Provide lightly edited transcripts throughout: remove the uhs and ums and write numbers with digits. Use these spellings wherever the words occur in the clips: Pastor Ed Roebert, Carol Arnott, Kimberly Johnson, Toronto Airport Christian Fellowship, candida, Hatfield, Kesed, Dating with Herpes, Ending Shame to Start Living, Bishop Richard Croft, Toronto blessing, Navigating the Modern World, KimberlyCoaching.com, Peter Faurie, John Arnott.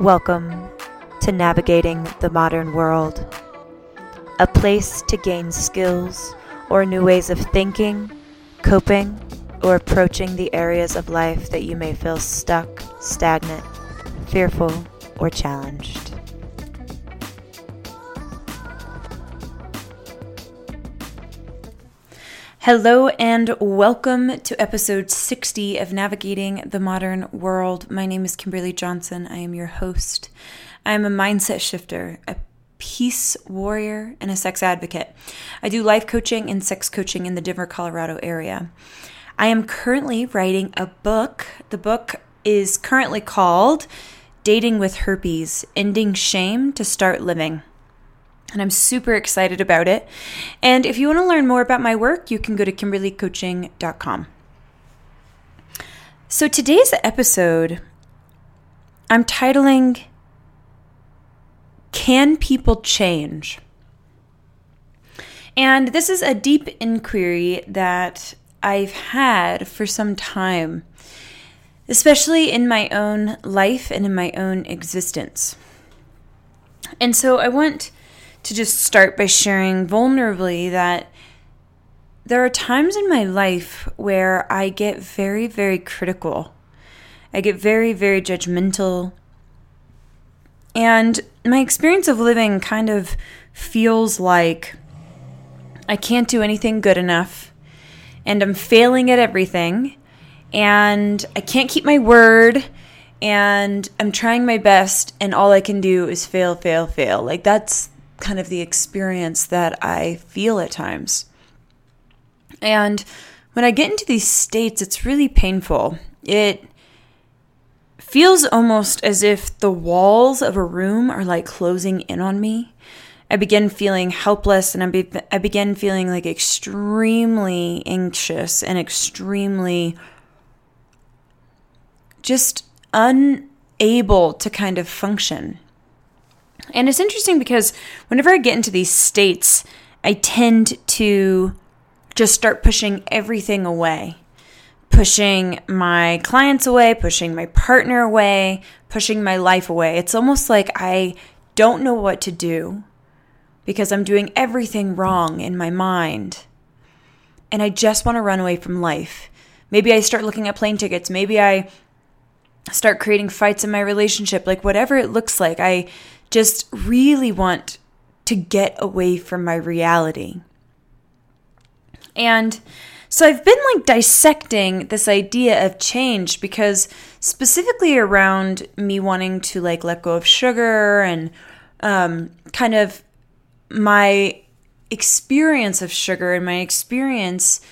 Welcome to Navigating the Modern World, a place to gain skills or new ways of thinking, coping, or approaching the areas of life that you may feel stuck, stagnant, fearful, or challenged. Hello and welcome to episode 60 of Navigating the Modern World. My name is Kimberly Johnson. I am your host. I am a mindset shifter, a peace warrior, and a sex advocate. I do life coaching and sex coaching in the Denver, Colorado area. I am currently writing a book. The book is currently called Dating with Herpes, Ending Shame to Start Living. And I'm super excited about it. And if you want to learn more about my work, you can go to KimberlyCoaching.com. So today's episode, I'm titling, Can People Change? And this is a deep inquiry that I've had for some time, especially in my own life and in my own existence. And so I want to just start by sharing vulnerably that there are times in my life where I get very, very critical. I get very, very judgmental. And my experience of living kind of feels like I can't do anything good enough, and I'm failing at everything, and I can't keep my word, and I'm trying my best, and all I can do is fail, fail, fail. Like, that's kind of the experience that I feel at times. And when I get into these states, it's really painful. It feels almost as if the walls of a room are like closing in on me. I begin feeling helpless, and I begin feeling like extremely anxious and extremely just unable to kind of function. And it's interesting because whenever I get into these states, I tend to just start pushing everything away, pushing my clients away, pushing my partner away, pushing my life away. It's almost like I don't know what to do because I'm doing everything wrong in my mind, and I just want to run away from life. Maybe I start looking at plane tickets. Maybe I start creating fights in my relationship, like whatever it looks like. I just really want to get away from my reality. And so I've been like dissecting this idea of change, because specifically around me wanting to like let go of sugar and kind of my experience of sugar and my experience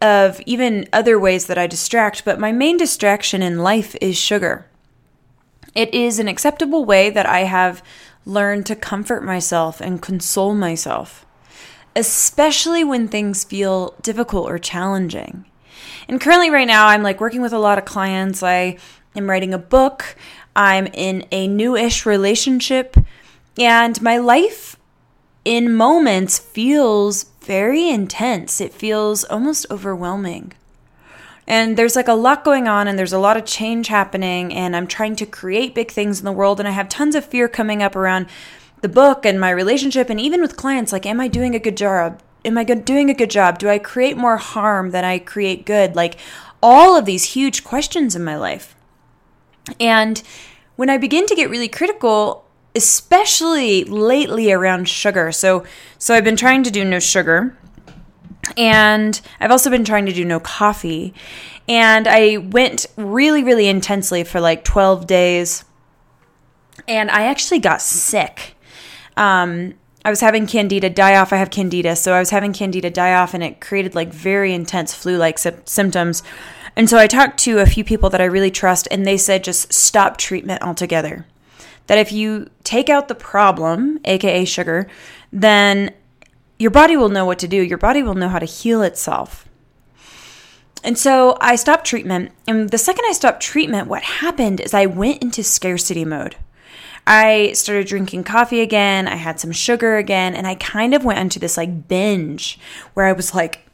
of even other ways that I distract, but my main distraction in life is sugar. It is an acceptable way that I have learned to comfort myself and console myself, especially when things feel difficult or challenging. And currently right now, I'm like working with a lot of clients. I am writing a book. I'm in a new-ish relationship. And my life in moments feels very intense. It feels almost overwhelming. And there's like a lot going on, and there's a lot of change happening, and I'm trying to create big things in the world, and I have tons of fear coming up around the book and my relationship, and even with clients, like, am I doing a good job? Do I create more harm than I create good? Like all of these huge questions in my life. And when I begin to get really critical, especially lately around sugar. So I've been trying to do no sugar, and I've also been trying to do no coffee. And I went really, really intensely for like 12 days. And I actually got sick. I was having candida die off. I have candida. So I was having candida die off, and it created like very intense flu-like symptoms. And so I talked to a few people that I really trust, and they said just stop treatment altogether. That if you take out the problem, aka sugar, then your body will know what to do. Your body will know how to heal itself. And so I stopped treatment. And the second I stopped treatment, what happened is I went into scarcity mode. I started drinking coffee again. I had some sugar again. And I kind of went into this like binge where I was like,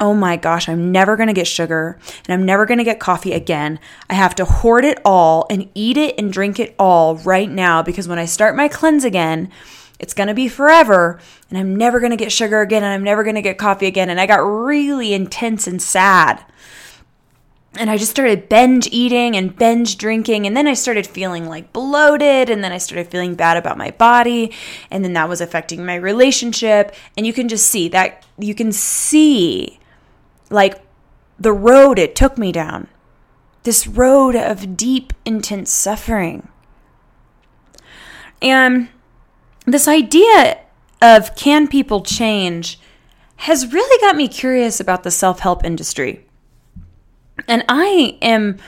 oh my gosh, I'm never going to get sugar and I'm never going to get coffee again. I have to hoard it all and eat it and drink it all right now because when I start my cleanse again, it's going to be forever and I'm never going to get sugar again and I'm never going to get coffee again. And I got really intense and sad. And I just started binge eating and binge drinking. And then I started feeling like bloated. And then I started feeling bad about my body. And then that was affecting my relationship. And you can just see that, you can see like the road it took me down. This road of deep, intense suffering. And this idea of can people change has really got me curious about the self-help industry. And I am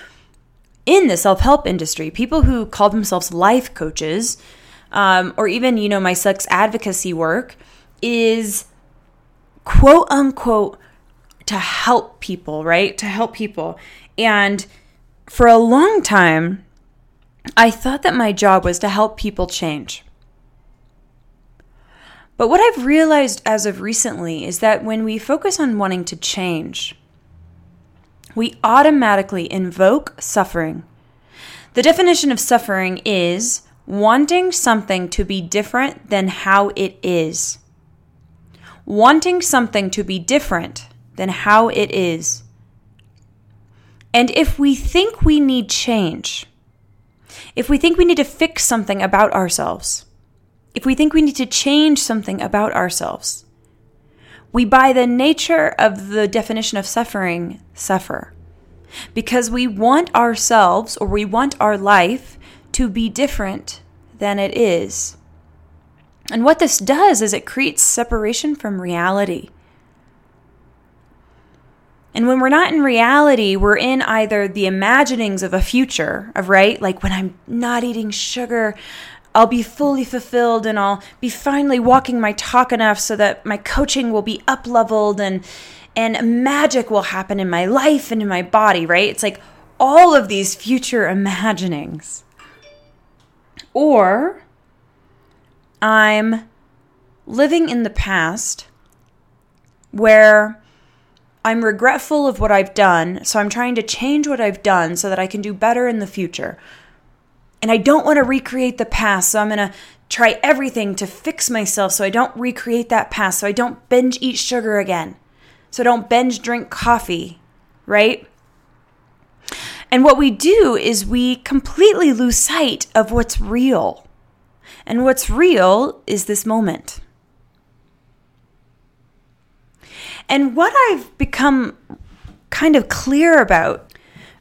in the self-help industry. People who call themselves life coaches, or even, you know, my sex advocacy work is quote unquote to help people, right? To help people. And for a long time, I thought that my job was to help people change. But what I've realized as of recently is that when we focus on wanting to change, we automatically invoke suffering. The definition of suffering is wanting something to be different than how it is. Wanting something to be different than how it is. And if we think we need change, if we think we need to fix something about ourselves, if we think we need to change something about ourselves, we, by the nature of the definition of suffering, suffer. Because we want ourselves, or we want our life, to be different than it is. And what this does is it creates separation from reality. And when we're not in reality, we're in either the imaginings of a future, of right? Like when I'm not eating sugar, I'll be fully fulfilled and I'll be finally walking my talk enough so that my coaching will be up-leveled and magic will happen in my life and in my body, right? It's like all of these future imaginings. Or I'm living in the past where I'm regretful of what I've done, so I'm trying to change what I've done so that I can do better in the future. And I don't want to recreate the past, so I'm going to try everything to fix myself so I don't recreate that past, so I don't binge eat sugar again, so I don't binge drink coffee, right? And what we do is we completely lose sight of what's real. And what's real is this moment. And what I've become kind of clear about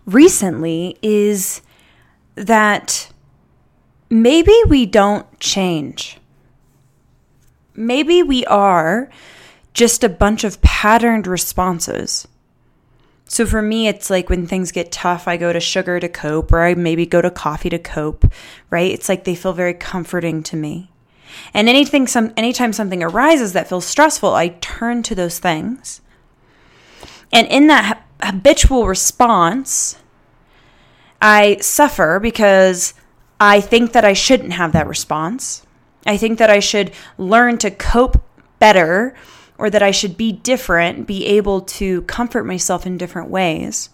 recently is that maybe we don't change. Maybe we are just a bunch of patterned responses. So for me, it's like when things get tough, I go to sugar to cope, or I maybe go to coffee to cope, right? It's like they feel very comforting to me. And anytime something arises that feels stressful, I turn to those things. And in that habitual response, I suffer because I think that I shouldn't have that response. I think that I should learn to cope better, or that I should be different, be able to comfort myself in different ways.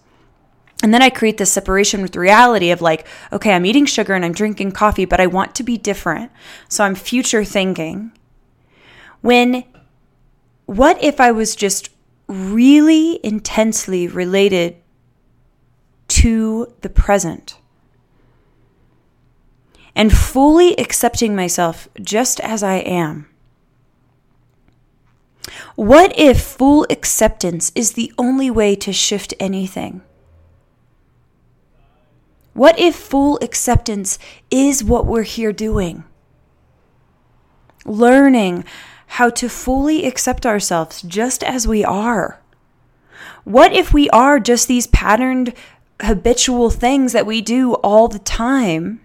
And then I create this separation with reality of like, okay, I'm eating sugar and I'm drinking coffee, but I want to be different. So I'm future thinking. When, what if I was just really intensely related to the present and fully accepting myself just as I am? What if full acceptance is the only way to shift anything? What if full acceptance is what we're here doing? Learning how to fully accept ourselves just as we are. What if we are just these patterned habitual things that we do all the time,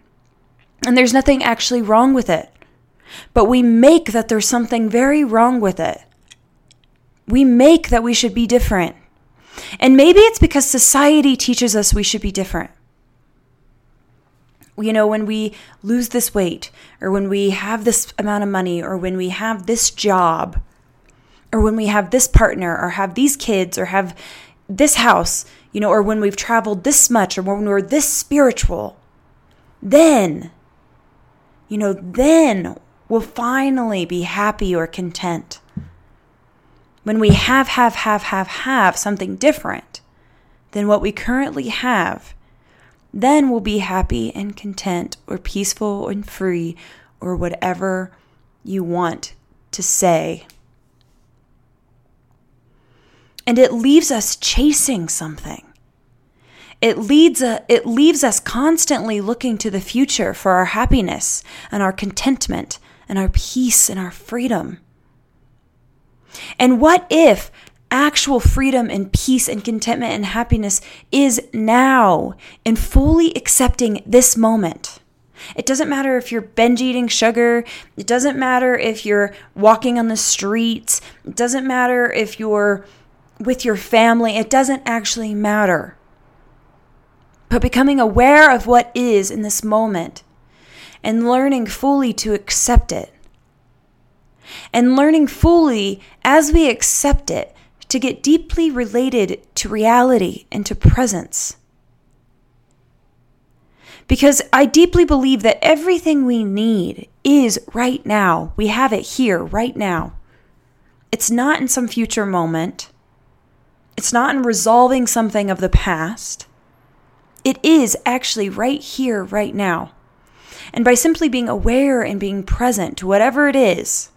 and there's nothing actually wrong with it, but we make that there's something very wrong with it. We make that we should be different. And maybe it's because society teaches us we should be different. You know, when we lose this weight, or when we have this amount of money, or when we have this job, or when we have this partner or have these kids or have this house, you know, or when we've traveled this much or when we're this spiritual, then, you know, then we'll finally be happy or content. When we have something different than what we currently have, then we'll be happy and content or peaceful and free or whatever you want to say. And it leaves us chasing something. It leaves us constantly looking to the future for our happiness and our contentment and our peace and our freedom. And what if actual freedom and peace and contentment and happiness is now in fully accepting this moment? It doesn't matter if you're binge eating sugar. It doesn't matter if you're walking on the streets. It doesn't matter if you're with your family. It doesn't actually matter. But becoming aware of what is in this moment and learning fully to accept it. And learning fully as we accept it to get deeply related to reality and to presence. Because I deeply believe that everything we need is right now. We have it here, right now. It's not in some future moment. It's not in resolving something of the past. It is actually right here, right now. And by simply being aware and being present to whatever it is.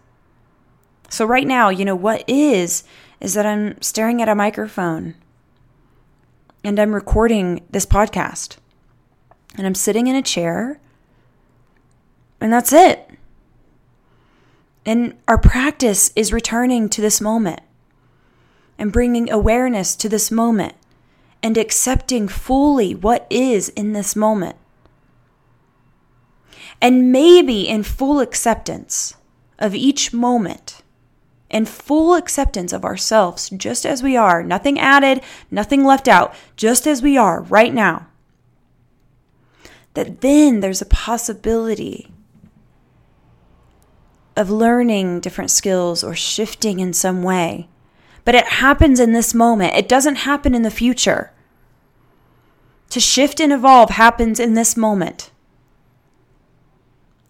So right now, you know, what is that I'm staring at a microphone and I'm recording this podcast. And I'm sitting in a chair, and that's it. And our practice is returning to this moment and bringing awareness to this moment and accepting fully what is in this moment. And maybe in full acceptance of each moment and full acceptance of ourselves just as we are, nothing added, nothing left out, just as we are right now. That then there's a possibility of learning different skills or shifting in some way. But it happens in this moment. It doesn't happen in the future. To shift and evolve happens in this moment.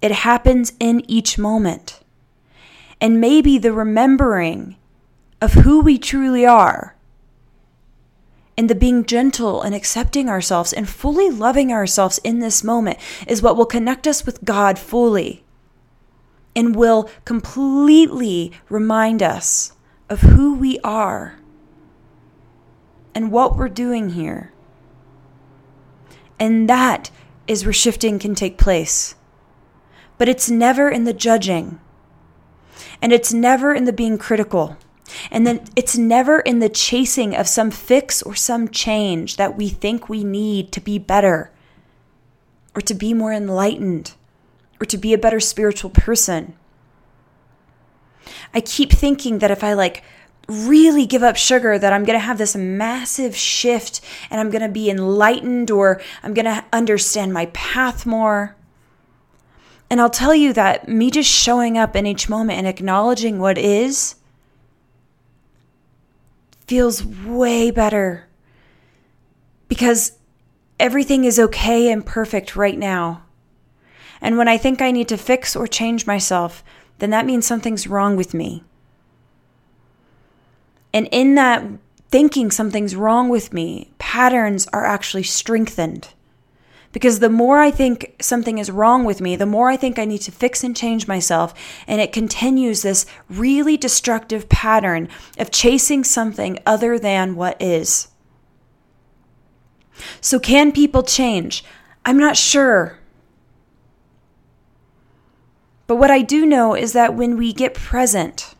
It happens in each moment. And maybe the remembering of who we truly are and the being gentle and accepting ourselves and fully loving ourselves in this moment is what will connect us with God fully and will completely remind us of who we are and what we're doing here. And that is where shifting can take place. But it's never in the judging. And it's never in the being critical. And then it's never in the chasing of some fix or some change that we think we need to be better or to be more enlightened or to be a better spiritual person. I keep thinking that if I really give up sugar, that I'm going to have this massive shift and I'm going to be enlightened or I'm going to understand my path more. And I'll tell you that me just showing up in each moment and acknowledging what is feels way better because everything is okay and perfect right now. And when I think I need to fix or change myself, then that means something's wrong with me. And in that thinking something's wrong with me, patterns are actually strengthened. Because the more I think something is wrong with me, the more I think I need to fix and change myself. And it continues this really destructive pattern of chasing something other than what is. So can people change? I'm not sure. But what I do know is that when we get present,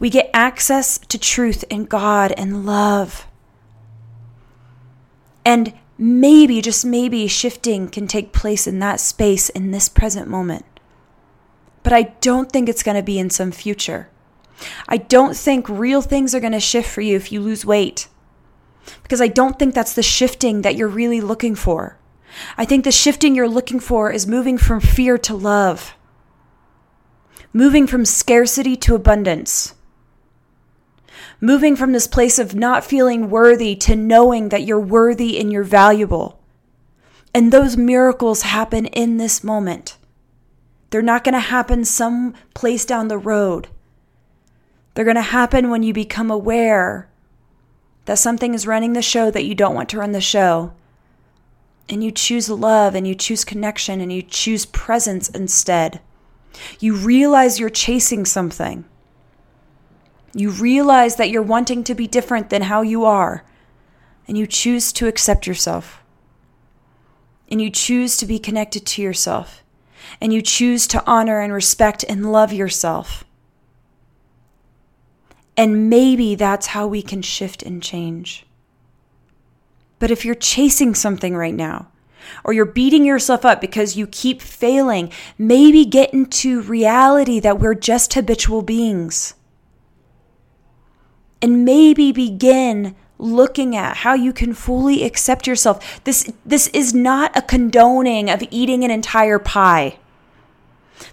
we get access to truth and God and love. And maybe, just maybe, shifting can take place in that space in this present moment. But I don't think it's going to be in some future. I don't think real things are going to shift for you if you lose weight. Because I don't think that's the shifting that you're really looking for. I think the shifting you're looking for is moving from fear to love. Moving from scarcity to abundance. Moving from this place of not feeling worthy to knowing that you're worthy and you're valuable. And those miracles happen in this moment. They're not going to happen some place down the road. They're going to happen when you become aware that something is running the show that you don't want to run the show. And you choose love and you choose connection and you choose presence instead. You realize you're chasing something. You realize that you're wanting to be different than how you are. And you choose to accept yourself. And you choose to be connected to yourself. And you choose to honor and respect and love yourself. And maybe that's how we can shift and change. But if you're chasing something right now, or you're beating yourself up because you keep failing, maybe get into reality that we're just habitual beings. And maybe begin looking at how you can fully accept yourself. This is not a condoning of eating an entire pie.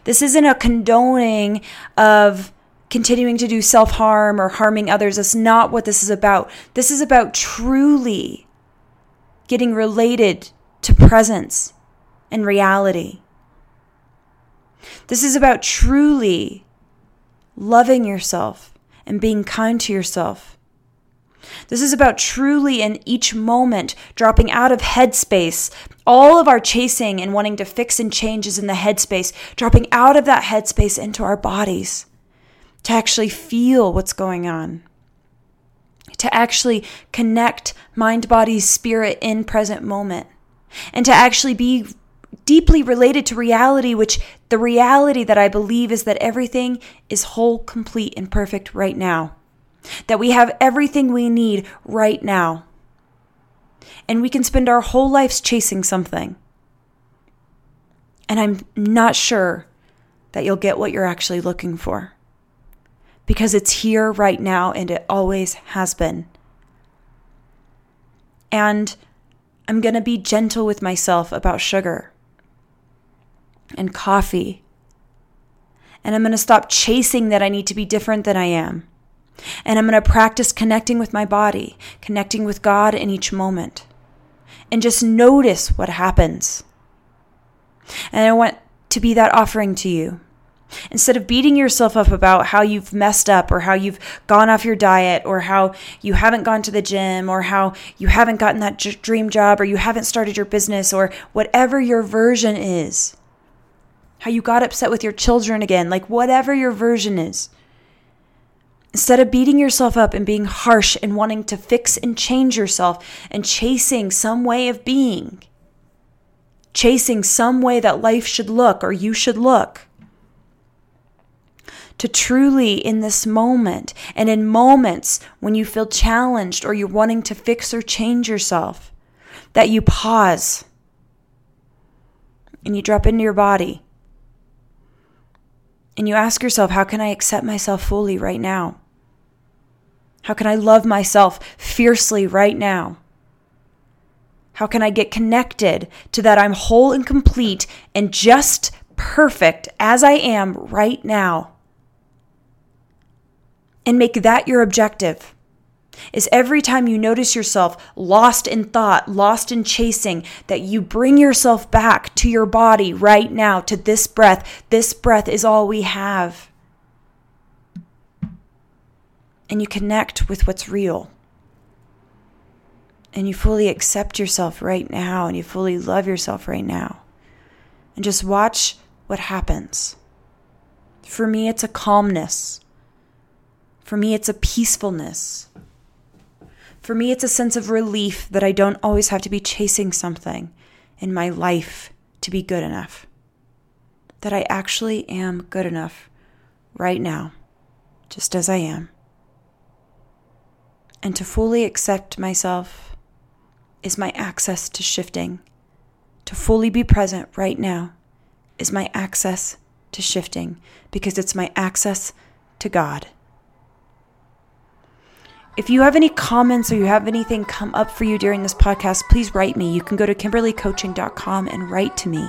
This isn't a condoning of continuing to do self-harm or harming others. That's not what this is about. This is about truly getting related to presence and reality. This is about truly loving yourself and being kind to yourself. This is about truly in each moment dropping out of headspace. All of our chasing and wanting to fix and change is in the headspace, dropping out of that headspace into our bodies to actually feel what's going on, to actually connect mind, body, spirit in present moment, and to actually be deeply related to reality, which the reality that I believe is that everything is whole, complete, and perfect right now. That we have everything we need right now. And we can spend our whole lives chasing something. And I'm not sure that you'll get what you're actually looking for. Because it's here right now and it always has been. And I'm going to be gentle with myself about sugar and coffee. And I'm going to stop chasing that I need to be different than I am. And I'm going to practice connecting with my body, connecting with God in each moment. And just notice what happens. And I want to be that offering to you. Instead of beating yourself up about how you've messed up or how you've gone off your diet or how you haven't gone to the gym or how you haven't gotten that dream job or you haven't started your business or whatever your version is, how you got upset with your children again, like whatever your version is. Instead of beating yourself up and being harsh and wanting to fix and change yourself and chasing some way of being, chasing some way that life should look or you should look, to truly in this moment and in moments when you feel challenged or you're wanting to fix or change yourself, that you pause and you drop into your body and you ask yourself, how can I accept myself fully right now? How can I love myself fiercely right now? How can I get connected to that I'm whole and complete and just perfect as I am right now? And make that your objective. Is every time you notice yourself lost in thought, lost in chasing, that you bring yourself back to your body right now, to this breath. This breath is all we have. And you connect with what's real. And you fully accept yourself right now, and you fully love yourself right now. And just watch what happens. For me, it's a calmness. For me, it's a peacefulness. For me, it's a sense of relief that I don't always have to be chasing something in my life to be good enough. That I actually am good enough right now, just as I am. And to fully accept myself is my access to shifting. To fully be present right now is my access to shifting, because it's my access to God. If you have any comments or you have anything come up for you during this podcast, please write me. You can go to KimberlyCoaching.com and write to me.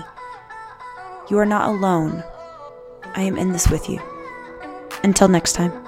You are not alone. I am in this with you. Until next time.